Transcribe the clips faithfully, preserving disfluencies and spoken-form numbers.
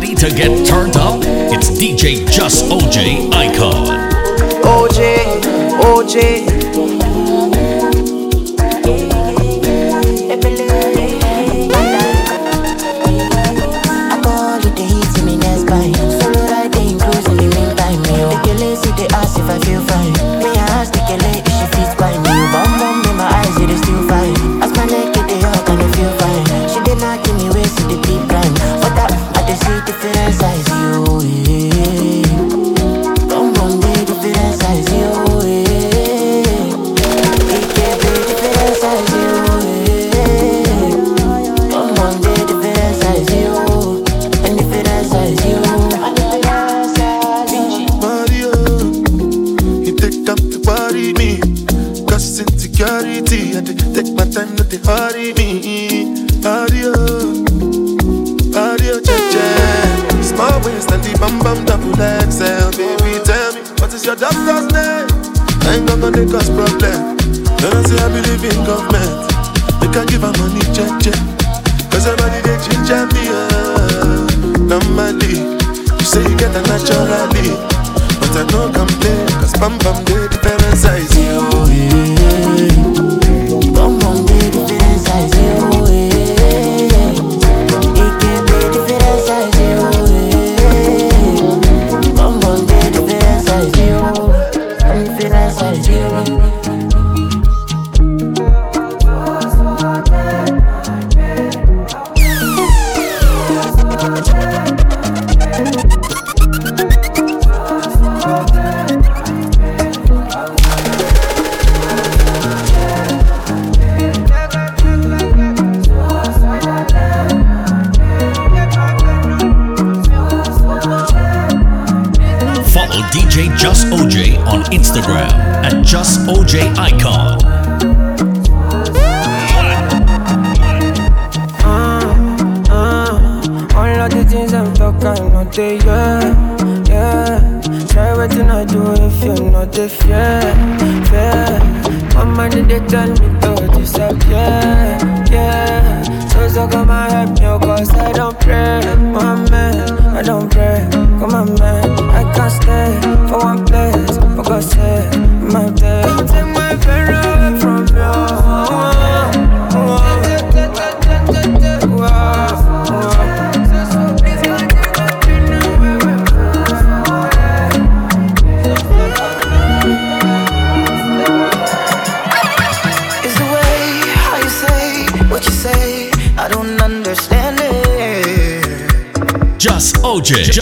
ready to get turned up? It's D J Just O J Icon. O J, O J.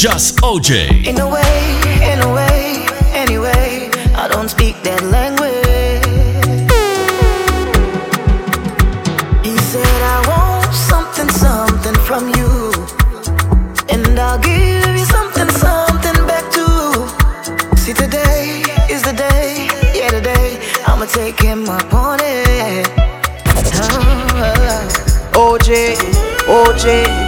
Just O J. In a way, in a way, anyway, I don't speak that language. He said I want something, something from you, and I'll give you something, something back too. See, today is the day, yeah, today I'ma take him up on it. Oh, oh. O J, O J.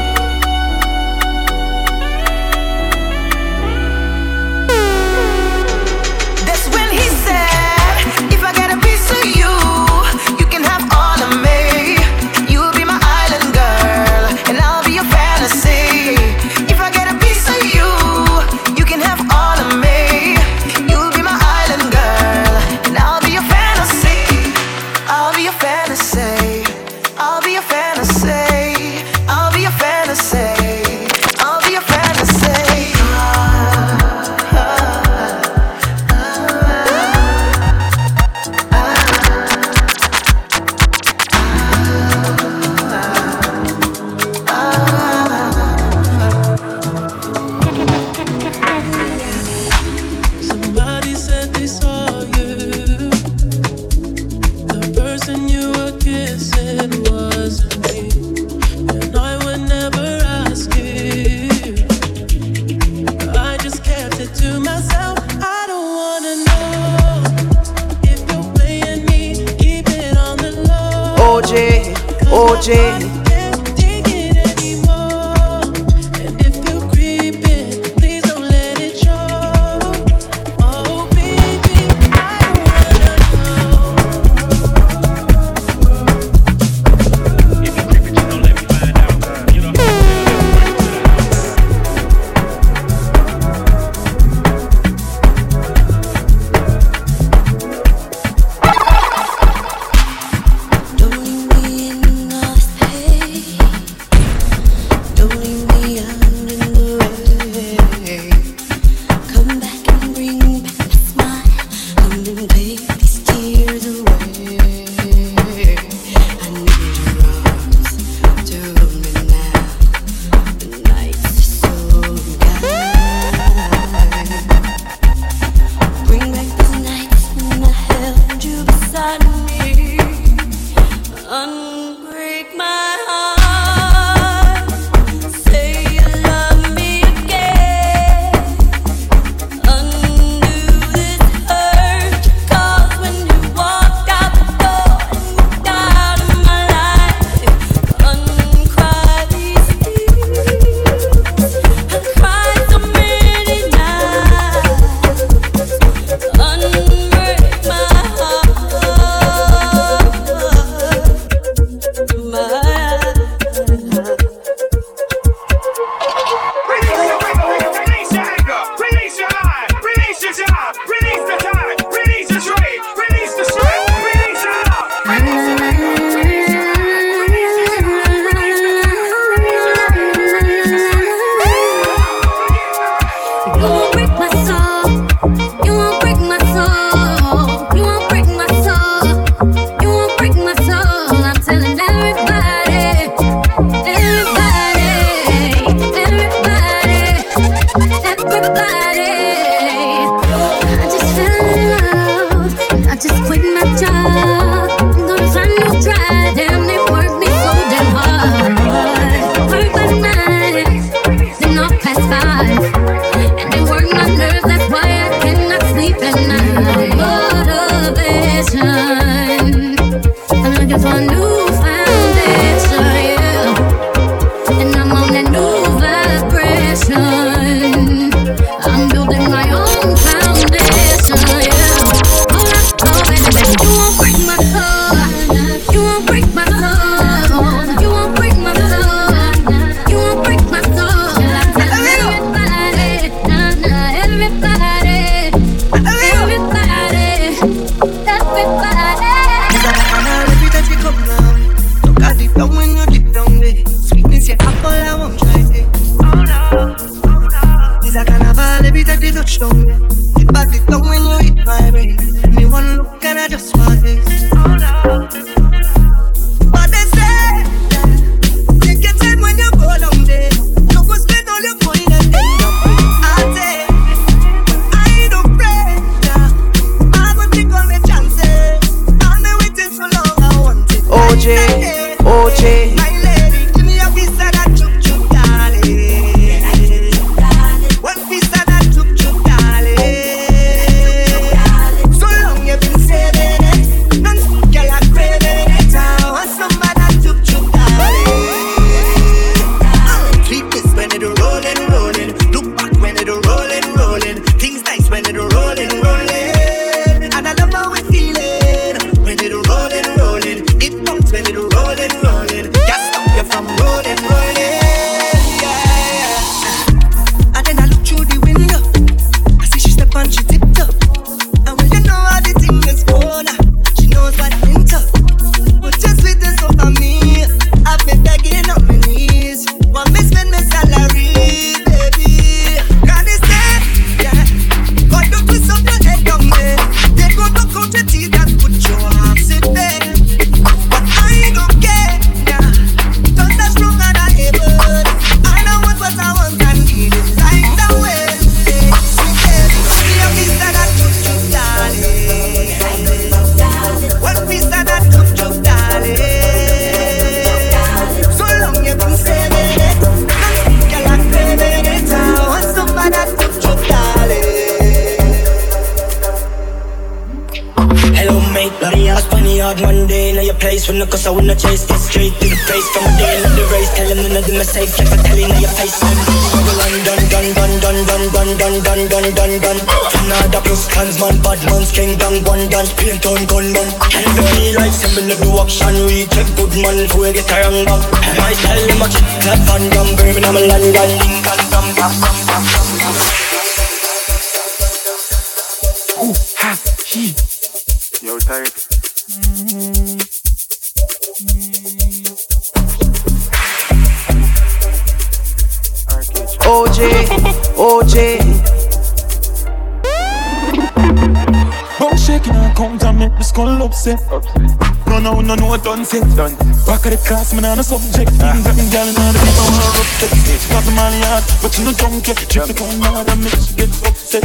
I'm on a subject, ah. Even rapping gal and all the people who are upset. Got the money out, but you don't don't care. Trip the corner out and make you get upset.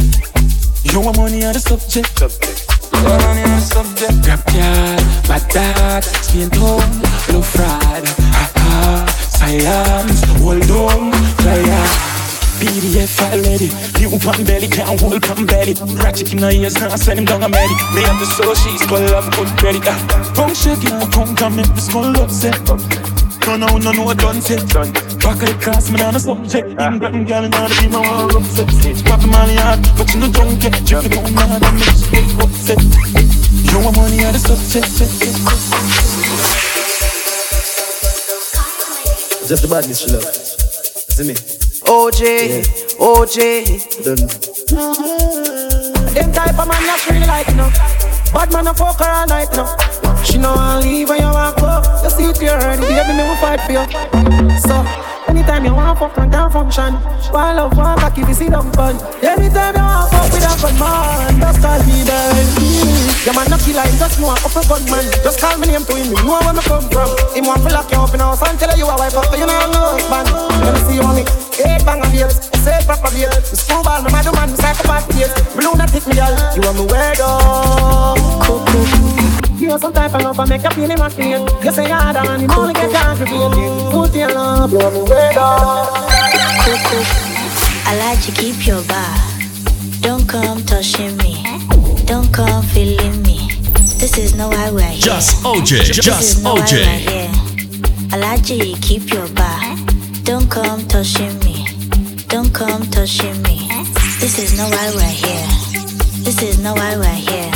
You want money on the subject. You want money on the subject. Grab gal, my dad, spin home, blow fried. Ha ha, science, hold on, fly out. P D F I ready, you pan belly, can't hold pan belly. Ratchet in her ears, now I send him down a medic. They have the soul, she's got love, good credit. Come shake it, come come in, this girl upset. No, no, no, no, I done set. Back of the class, man, on a subject. Even black and gal and all the people are upset. Pop a money out, but you know don't get. Check the phone now, that makes you get upset. You want money out of the subject. It's just the badness she love. See me? O J, yeah. O J. Don't know. Them type of man that's really like no. Bad man a fuck her all night now. She know I'll leave when you walk up. You see it clear already, baby, me will fight for you. So, anytime you want fuck, man can function. Why love, why back if you see them fun. Anytime you want fuck with a gun, man, just call me baby. Your man no kill him, just know I up a gun, man. Just call me name to him, you know where me come from. Him want to lock you up in house and tell you a wife up, you know I'm no husband. Let me see you on it, eight bang on the eight. Say proper deal, it's true ball, my mad man, my psychopath deal. Blue not hit me all, you want me weirdo. You know some type of love, I make a feeling my feel. You say you're hard and you only get down to feel. Put your love, you want me weirdo. I like to keep your bar. Don't come touching me. Don't come feeling me. This is not why we're here. Just O J, just O J. I like you keep your bar. Don't come touching me. Don't come touching me. This is not why we're here. This is not why we're here.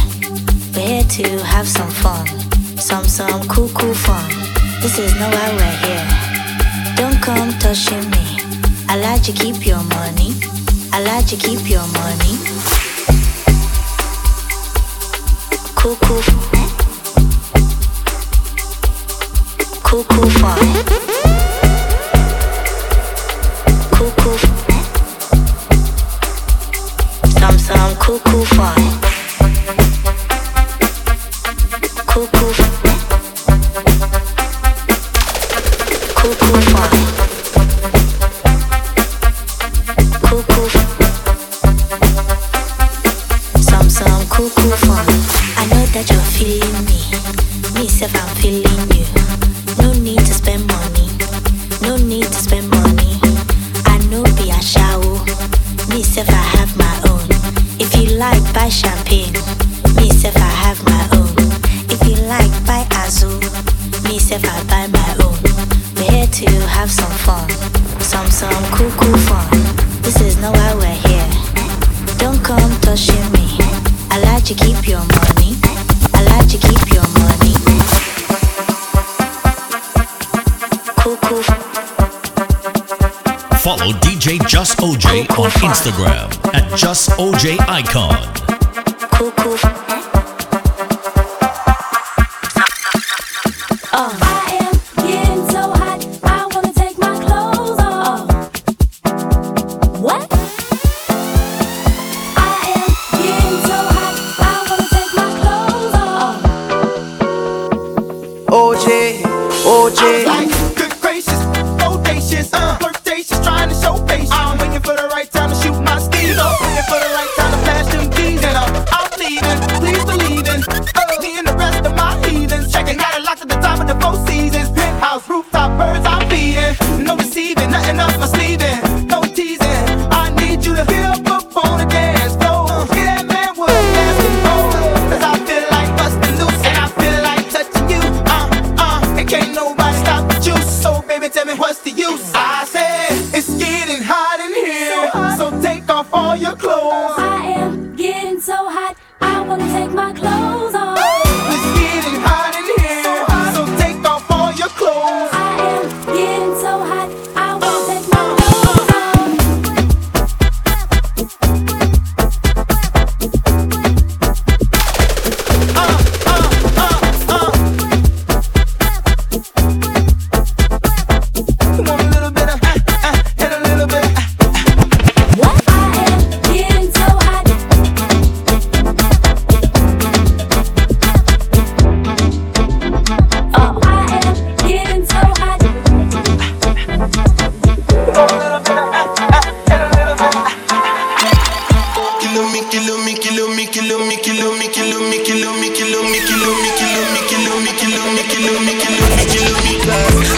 We're here to have some fun. Some, some cool, cool fun. This is not why we're here. Don't come touching me. I like to keep your money. I like to keep your money. Cool, cool fun. Cool, cool fun. Cool, cool fun. Some, some cool, cool fun. Cool, cool fun. Cool, cool fun. Cool, cool fun. Some, some cool, cool fun. I know that you're feeling me. Me, self, I'm feeling you. No need to spend money. No need to spend money. I know be a shower. Me, self, I have my own. If you like, buy champagne. Me self, I have my own. If you like, buy Azul. Me self, I buy my own. We're here to have some fun. Some, some cool, cool fun. This is not why we're here. Don't come touching me. I like to keep your money. I like to keep your money. Cool, cool. Follow D J Just O J cool, cool, on Instagram fun. At Just O J Icon. Cool, cool. Oh. I am getting so hot, I wanna take my clothes off. What? I am getting so hot, I wanna take my clothes off. O J, O J. I like good gracious, audacious, uh. trying to show patience. I'm waiting for the right time to shoot my steed up. Waiting for the right time to pass them D's. And I'm, I'm leaving, please believe in uh, me and the rest of my heathens. Checking out a lock at the top of the Four Seasons. Penthouse, rooftop, birds, I'm feeding. No deceiving, nothing up my sleeving. No teasing, I need you to feel up on the dance floor. Get that man what I'm asking for. Cause I feel like busting loose and I feel like touching you. Uh, uh, and can't nobody stop the juice. So baby, tell me what's the use? I said all your clothes. I am getting so hot, I wanna take my clothes off. It's getting hot in here, so, hot. So take off all your clothes. I am getting so hot, I wanna take my clothes off. You want a little bit of uh, uh, and a little bit of uh, kilometers.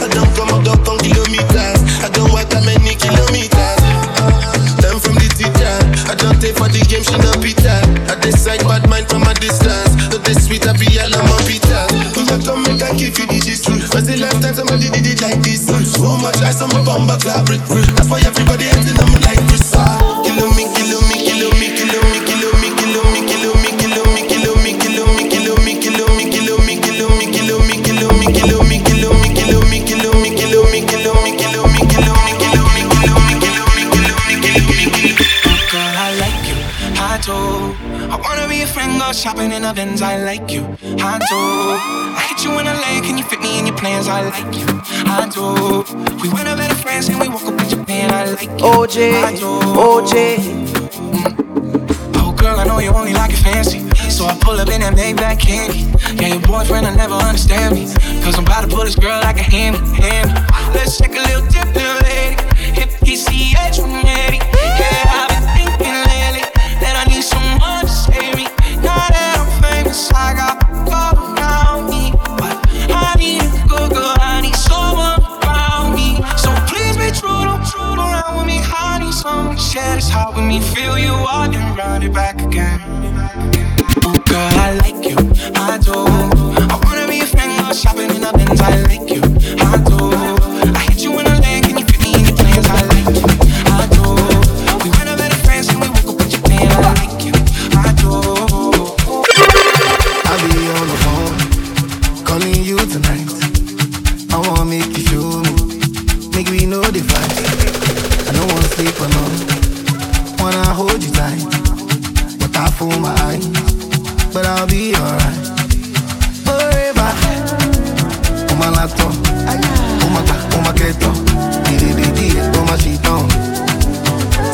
I don't come up, don't kilometers. I don't want that many kilometers. nice and my bumper clap. That's why everybody acting on me like Chris. Kilo me, kilo me, kilo me, kilo me, kilo me, kilo me, kilo me, kilo me, kilo me, kilo me, kilo me, kilo me, kilo me, kilo me, kilo me, kilo me, kilo me, kilo me, kilo me, kilo me, kilo me, kilo me, kilo me, kilo me, kilo me, kilo me, kilo me, girl, I like you, I do. I wanna be your friend, go shopping in a Benz. I like you, I do. You in L A, can you fit me in your plans? I like you, I do. We went up better friends and we woke up in Japan. I like you, O J, I do. O J. Mm. Oh girl, I know you only like it fancy, so I pull up in that Maybach candy. Yeah, your boyfriend, I never understand me, cause I'm about to pull this girl like a hammy, hammy. Let's take a little dip, little lady. Hit P C H from Eddie. Yeah, I've been thinking lately that I need someone to save me. Now that I'm famous, I got gold around me. I need a good girl, I need someone around me. So please be true, don't true around with me. I need someone to share this heart with me. Feel you all, then round it back again. Ooh, girl, I like you, I do. I wanna be a friend, go shopping in a Benz. I like you, I do. I hit you in a leg, can you fit me in your plans? I like you, I do. We went up better friends and we woke up in Japan. I like you, I do. I be on the phone calling you tonight. I wanna make you show me, make me know the vibe. I don't wanna sleep alone, wanna hold you tight, but I fool my eyes, but I'll be alright. Forever, oma lato, oma ta, oma keto, di di di di, oma shiton.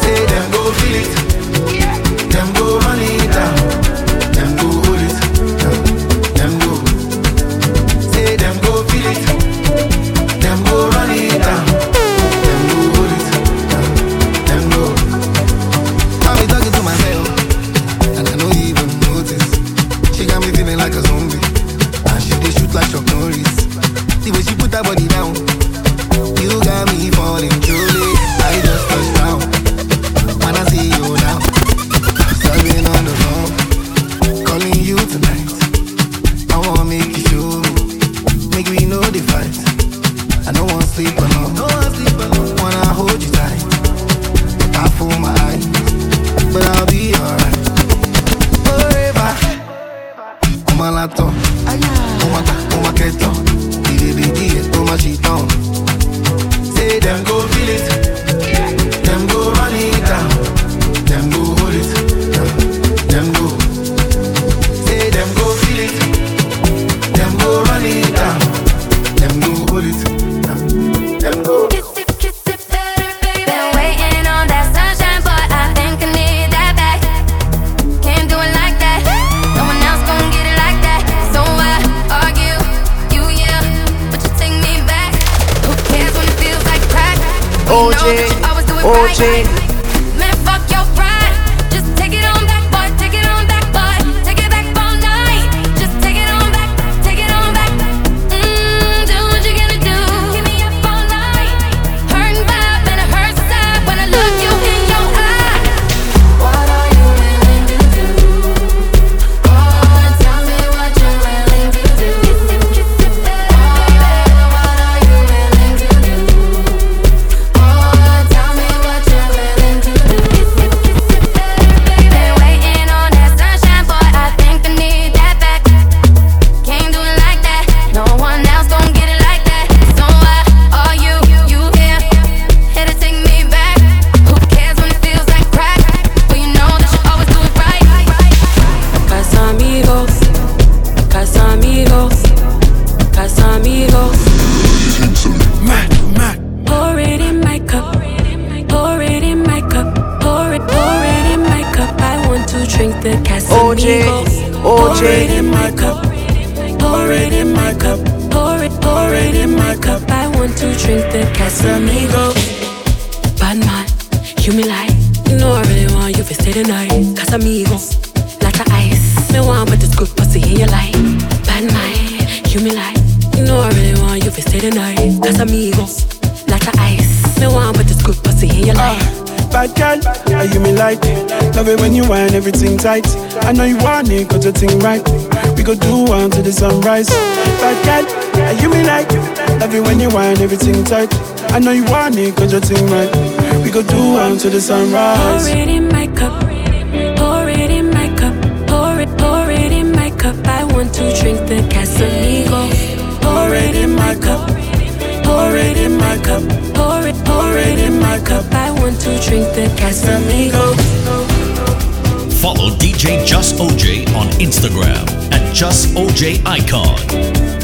Say them go feel it, them go run it down, them go hold it, them go. Them go feel it, them go run it down, them go hold it, them go. I be talking to myself, and I don't even notice. She got me feeling like a zombie, and she dey shoot like Chuck Norris. The way she put her body down, you got me falling truly. I just touched down, when I see you now, serving on the phone, calling you tonight. I wanna make you show me. Make me know the fight. I don't want to sleep alone. No, I sleep alone. Wanna hold you tight. I fool my eyes, but I'll be alright. Forever. Oma lato, oma ta, oma keto, di di di di, oma shiton. Say them go feel it, them go run it down, them go hold it, them go. Say them go feel it, them go run it down. Them go hold it, them go. Kiss it, kiss it better, baby. Been waiting on that sunshine, but I think I need that back. Can't do it like that. No one else gon' get it like that. So I argue, you yeah, but you take me back. Who cares when it feels like crack? O J, O J. Man, fuck your pride. Just take it on back, boy. Take it on back, boy. Take it back all night. Just take it on back, take it on back. Everything tight, I know you want it, got your thing right. We go do one till the sunrise. Bad girl, you me like. Love it when you want everything tight. I know you want it, cause your team right. We go do one till the sunrise. Pour it in my cup, pour it in my cup, pour it, pour it in my cup. I want to drink the Casamigos. Pour it in my cup, pour it in my cup, pour it, pour it in my cup. I want to drink the Casamigos. Follow D J Just O J on Instagram at Just O J Icon.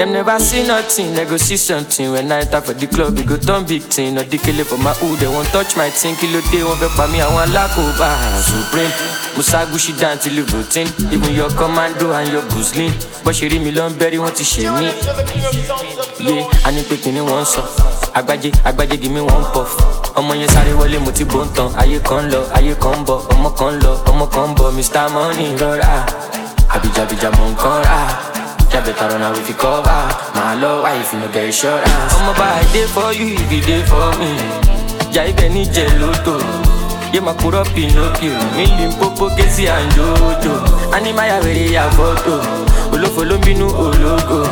Them never see nothing, they go see something. When I enter for the club, we go turn big thing. Not the killer for my hood, they won't touch my thing. Kilo they won't for me, I want lack over. Supreme, Musagushi down till you routine. Even your commando and your Guzlin. But she read me long berry, want to shame me. Yeah, I need to me one song. Agbaje, Agbaje, give me one puff. Omo yen sare wole mo ti bo ntan. Aye kan lo, aye kan bo. Omo kan lo, omo kan bo. Mister Money rora. Abija bija mo nkan ra. Ya better run away if you cover. My love, why if you no get short? Omo ba I dey for you, if you dey for me. Ya ibe ni jeloto. Ye ma kuro Pinocchio. Mi Limpopo Kesi and Jojo. Ani ma ya were ya photo. Olofo lo binu ologo.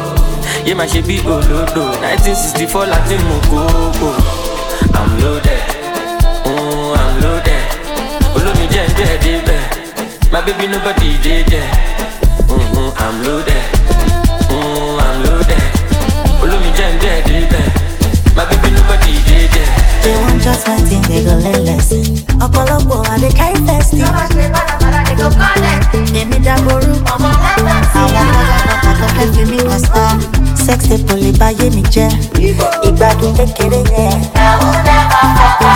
Ye ma se bi olodo. nineteen sixty-four Latin mo koko. I'm loaded, mm, I'm loaded. Olumi jen de de be, my baby nobody de de. Mm, I'm loaded, mm, I'm loaded. Olumi jen de de be, my baby nobody de de. They want just one thing, they go learn lesson. Ọ̀pọ̀lọpọ̀ àbí carry testing. Lọ́wọ́ ṣe bàràbàrà ni kò kọ́lẹ̀. Èmi dàgbòrú. Ọmọ lẹ́sà sí i. Àwọn ọmọ kọ̀ọ̀kan fẹ́ fi mí wá star. Sex tape kò lè báyé mi jẹ́. Ìgbádùn kékeré yẹn. Àwọn dẹ́gbà pàpà.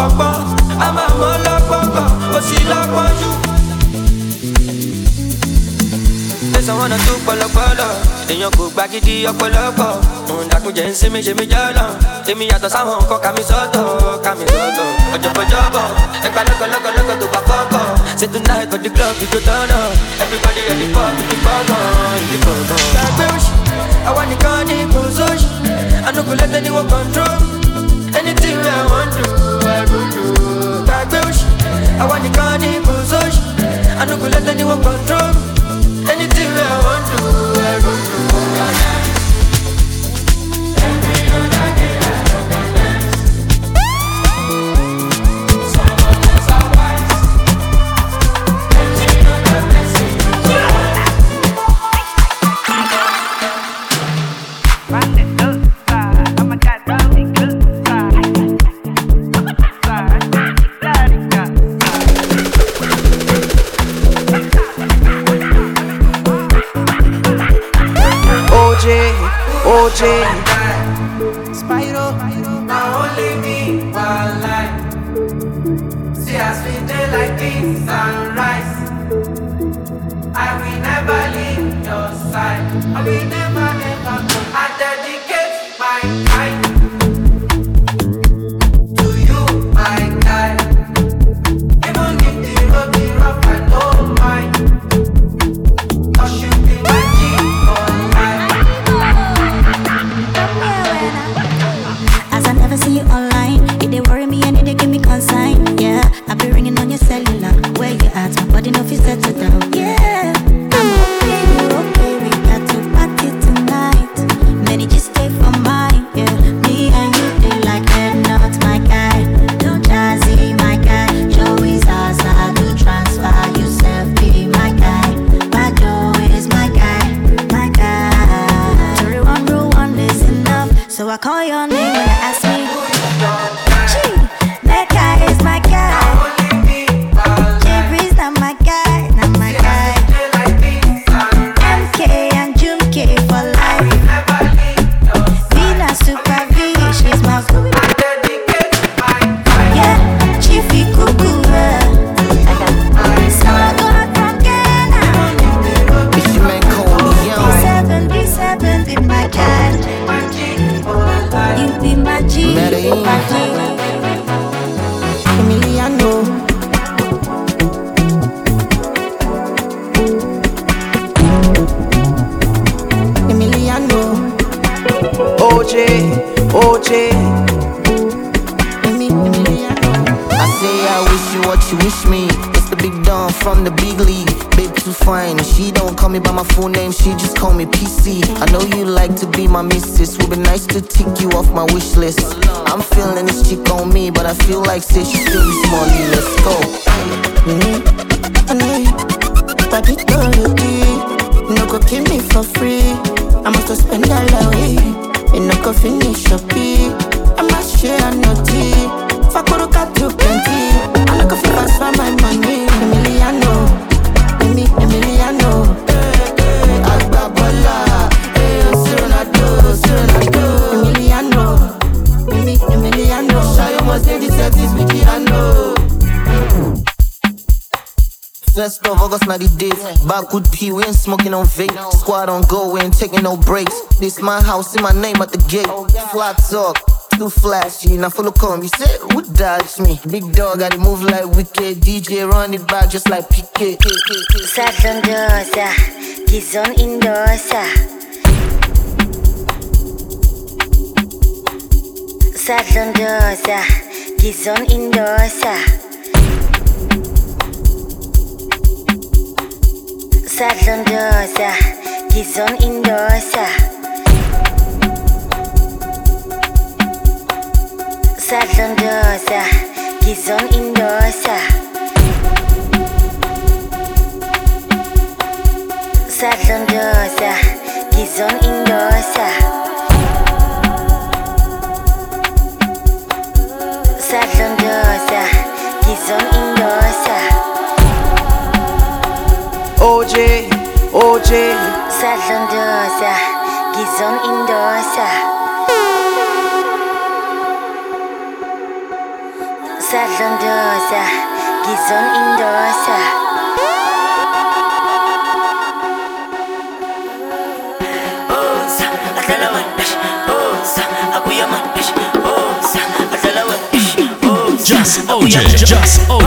Agbọ́n, a máa mọ́ lọ́gbọ́n. This I wanna do polo polo. In your cook back, it's your polo polo. Munda kujen si mi jemi jolo. Emi yato sa honko kamisoto, kamisoto. Ojobo jobo, eka loko loko loko tu bakoko. Say tonight for the club, you go turn up. Everybody at the pub, you go on, you go on. That bitch, I want the gun, the pussy. I no go let anyone control. Anything I want to, I will do. That bitch, I want the gun, the pussy. I no go let anyone control. Anything I want to, I will do. This my house, in my name at the gate. Flat talk, too flashy, now follow come. You say, who dodge me? Big dog, I move like Wicked. D J run it back just like P K. Saturn dosa, Gizon indosa. Saturn dosa, Gizon indosa. Saturn dosa, Gizon indosa. Saturn dosa, Gizon indosa. Saturn dosa, Gizon indosa. Saturn dosa, Gizon indosa. O J, O J. Saturn dosa, Gizon indosa. Saturn dosa, Gizon indosa. Just O J, just O J.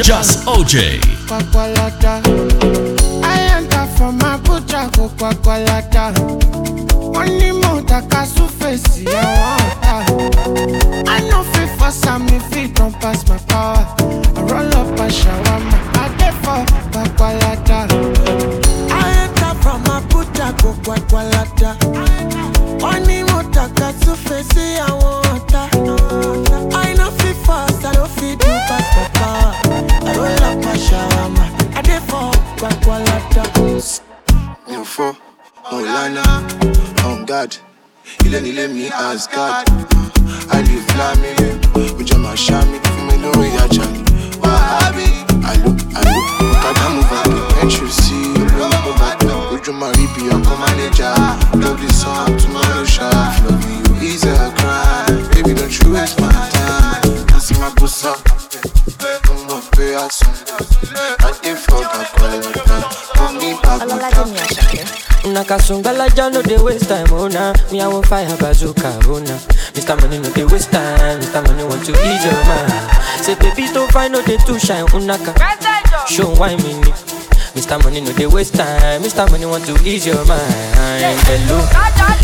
Just O J. I enter from Abuja, go Kwakwalata. Only Mota Kasufesi, I want. I know fit for some if it don't pass my power. I roll up and shawarma, I get for Kwakwalata. I enter from Abuja, go Kwakwalata. Only Mota Kasufesi, I want. I know fit for some if it don't pass my power. I roll up my shawarma, I dey for Kwakwalata. You for Olana, on God, you let me let me as God. I live flaming, we jam a shami, me no way I chant. Wahabi, I look, I look, God I move on, and you see, you don't go back down. We jam a ribi, I come manager, love this song, tomorrow shaf, love me, you easy I cry, baby don't you waste my time, can't see my boots up. I did for Nakasunga no dey waste time, oh nah. Me I won't fire bazooka, oh nah. Mister Money no dey waste time, Mister Money want to ease your mind. Say baby don't find no dey too shine, oh naka. Show why me Mister Money no dey waste time. Mister Money want to ease your mind. Hello,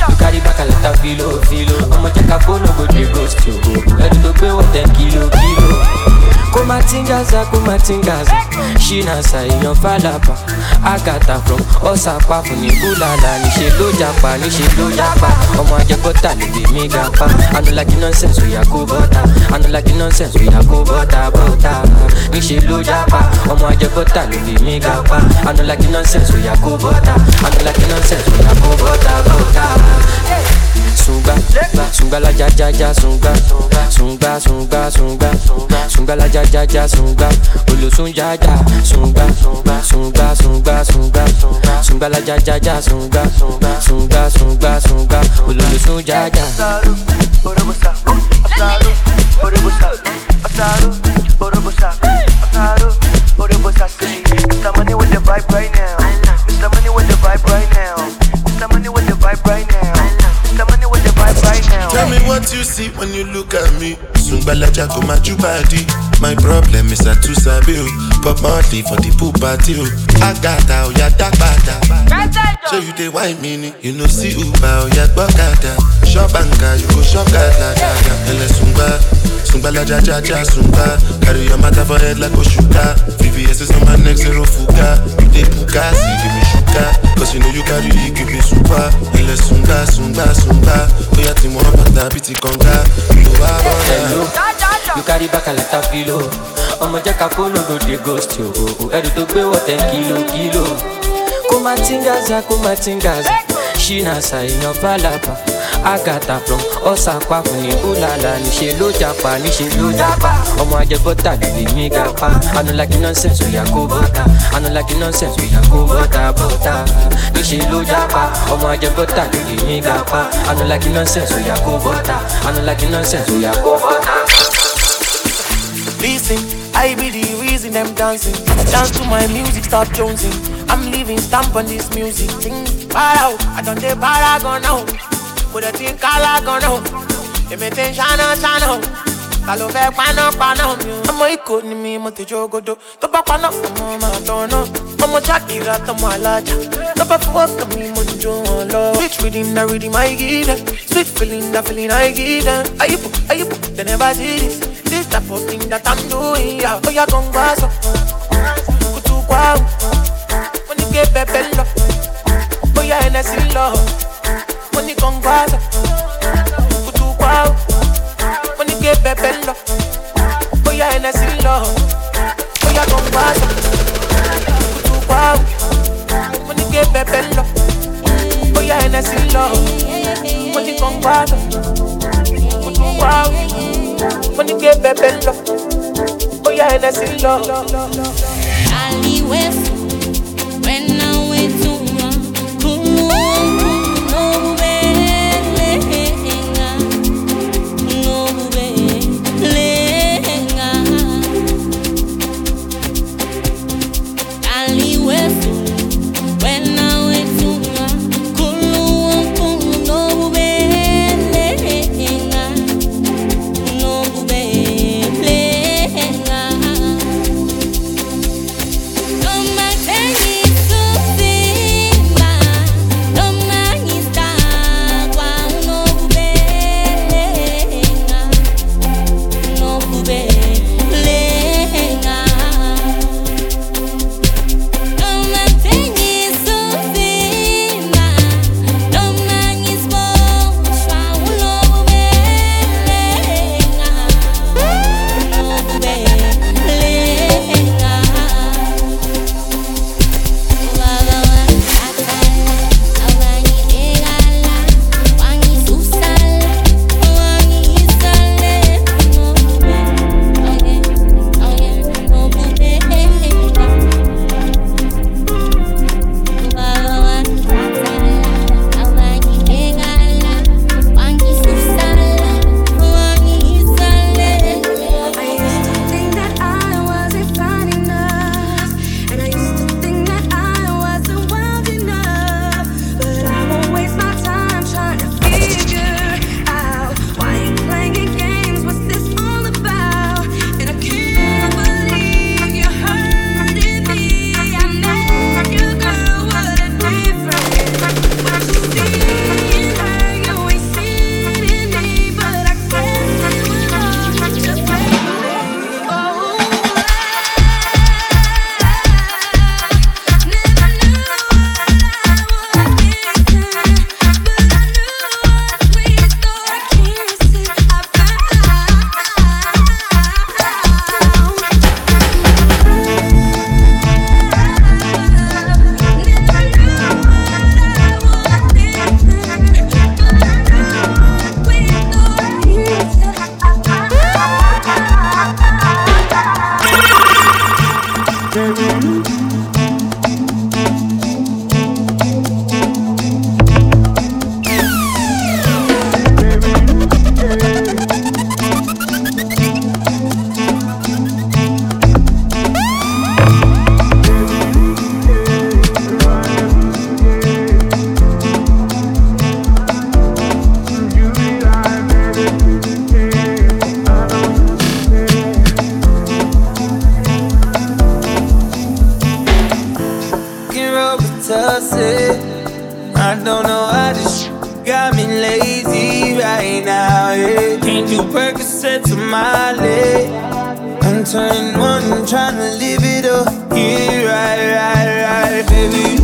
you carry back a lot of filo, filo. I'ma check a phone, go dey ghost you. I do to pay what ten kilo, kilo. Kuma tingaza, kuma tingaza. Shina sa inyo falapa. Agata from Osapa funi bulala. Nishelo japa, nishelo japa. Omo ajabota libi migapa. I don't like the nonsense we are go bota. I don't like the nonsense we are go bota bota. Nishelo japa. Omo ajabota libi migapa. I don't like the nonsense we are go bota. I don't like the nonsense we are go bota bota. Sunga, sunga la ja ja ja sunga, sunga sunga sunga, sunga la ja ja ja sunga, olo sunga ja, sunga sunga sunga sunga sunga, sunga la ja ja ja sunga, sunga sunga sunga, olo sunga ja. Asaru, borobusa, asaru, borobusa, asaru, borobusa, asaru, borobusa. Mister Money with the vibe right now. Mister Money with the vibe right now. Mister Money with the vibe right now. Tell me what you see when you look at me. Sungbala jago majubadi. My problem is that you sabi o. Pop Marley for the pool party o. Agata o ya dagbata. So you dey white meaning. You know see uba o ya gbokada. Shobanka you go shokada. Ele sungba, sungbala jaja jaja sungba. Carry your matter for head like Oshuka. V V S is on my neck zero fuka. You dey puka see give me shuka. Cause you know you carry it, give me super. Ele sunga, sunga, sunga. Oya ti mo pata biti konga. Hello, you carry back a lot of filo. Omo je ka follow go dey ghost you. Ẹ̀rù tó gbé wọ ten kilo kilo. Kuma tingaza, kuma tingaza. Shina sa inyo falapa. Agata from Osapa funi bulala. Níṣe ló japa, níṣe ló japa. Ọmọ ajẹ́bọ́tà lè mí gapa. I don't like the nonsense we are go bota. I don't like the nonsense we are go bota bota. Níṣe ló japa. Ọmọ ajẹ́bọ́tà lè mí gapa. I don't like the nonsense we are go bota. I don't like the nonsense we are go bota. Listen, I be the reason them dancing. Dance to my music, stop jonesing. I'm leaving stamp on this music. Barao, I don't dey paragon now. Coulda think I like on home. You may think Shana Shana. Talo fe pano pano. Amo iko ni mi mo te jogo do. Toba pano mo ma tono. Amo Shakira tomo alaja. Toba fuck to me mo te jogo lo. Which rhythm na rhythm I give them. Sweet feeling na feeling I give them. Ayipo ayipo they never see this. This type of thing that I'm doing. Yeah, oh ya gongwa so. Kutu kwa. When you get pepper love. Oh ya Hennessy love. When you come back, you do wow. When you get back, love, oh yeah, and I see love. Oh yeah, come back, you do wow. When you get back, love, oh yeah, and I see love. When you come back, you do wow. When you get back, love, oh yeah, and I see love. I leave with when I wait to run. No matter. I don't know, I just got me lazy right now, yeah. Can't do Percocet to my leg. I'm turning one, trying to live it up. Yeah, right, right, right, baby.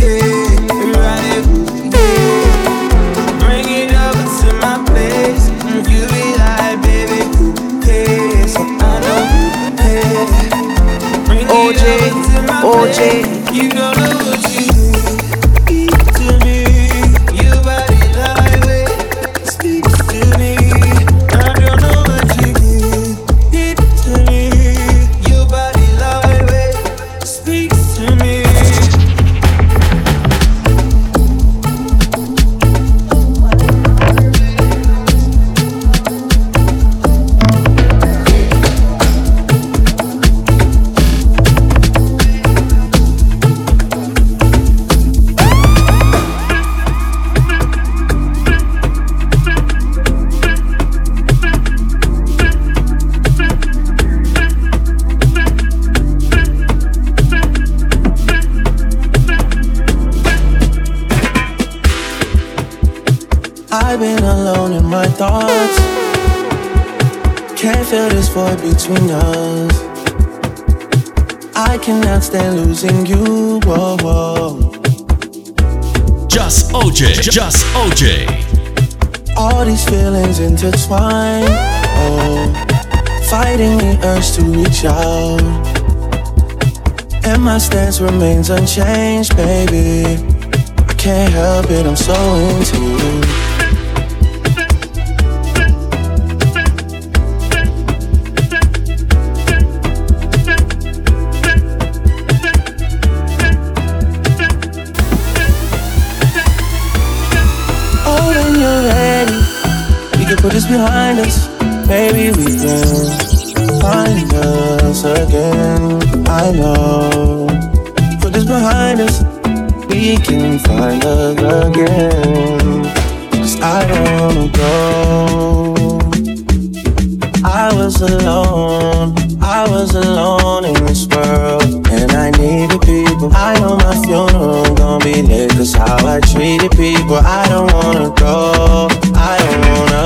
Yeah, right, it, yeah. Bring it over to my place, and you be like, baby, yeah, so I know, yeah. Bring O J, it over to my O J. Place, you don't know what you do. Between us, I cannot stand losing you. Whoa, whoa. Just O J, just O J. All these feelings intertwined. Oh, fighting the urge to reach out, and my stance remains unchanged, baby. I can't help it, I'm so into you. Put this behind us, maybe we can find us again. I know. Put this behind us, we can find us again. Cause I wanna go. I was alone, I was alone in this world, and I needed people. I know my funeral gon' be lit, cause how I treated people. I don't wanna go, I don't wanna.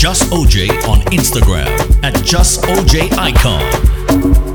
Just O J on Instagram at Just O J Icon.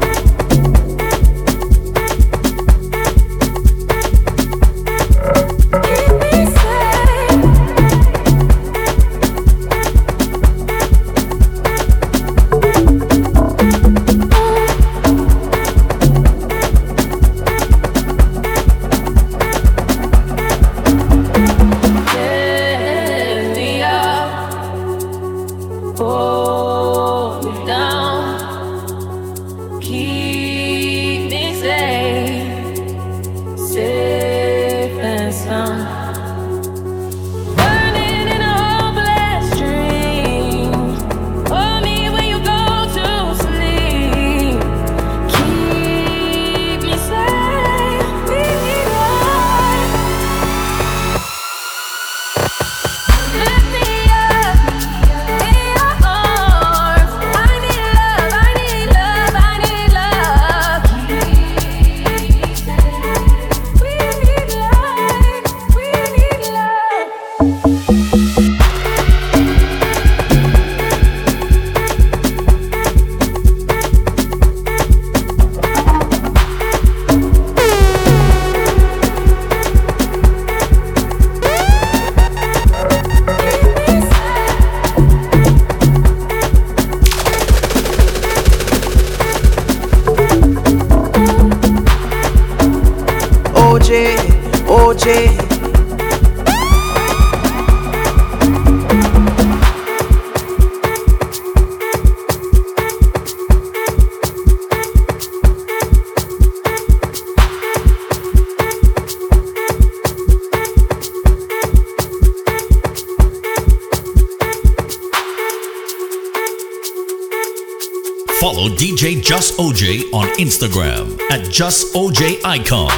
Follow D J Just O J on Instagram at Just O J Icon.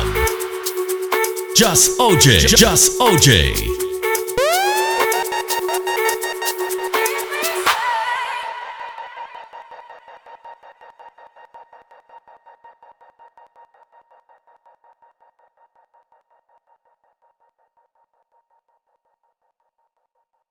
Just O J. Just O J.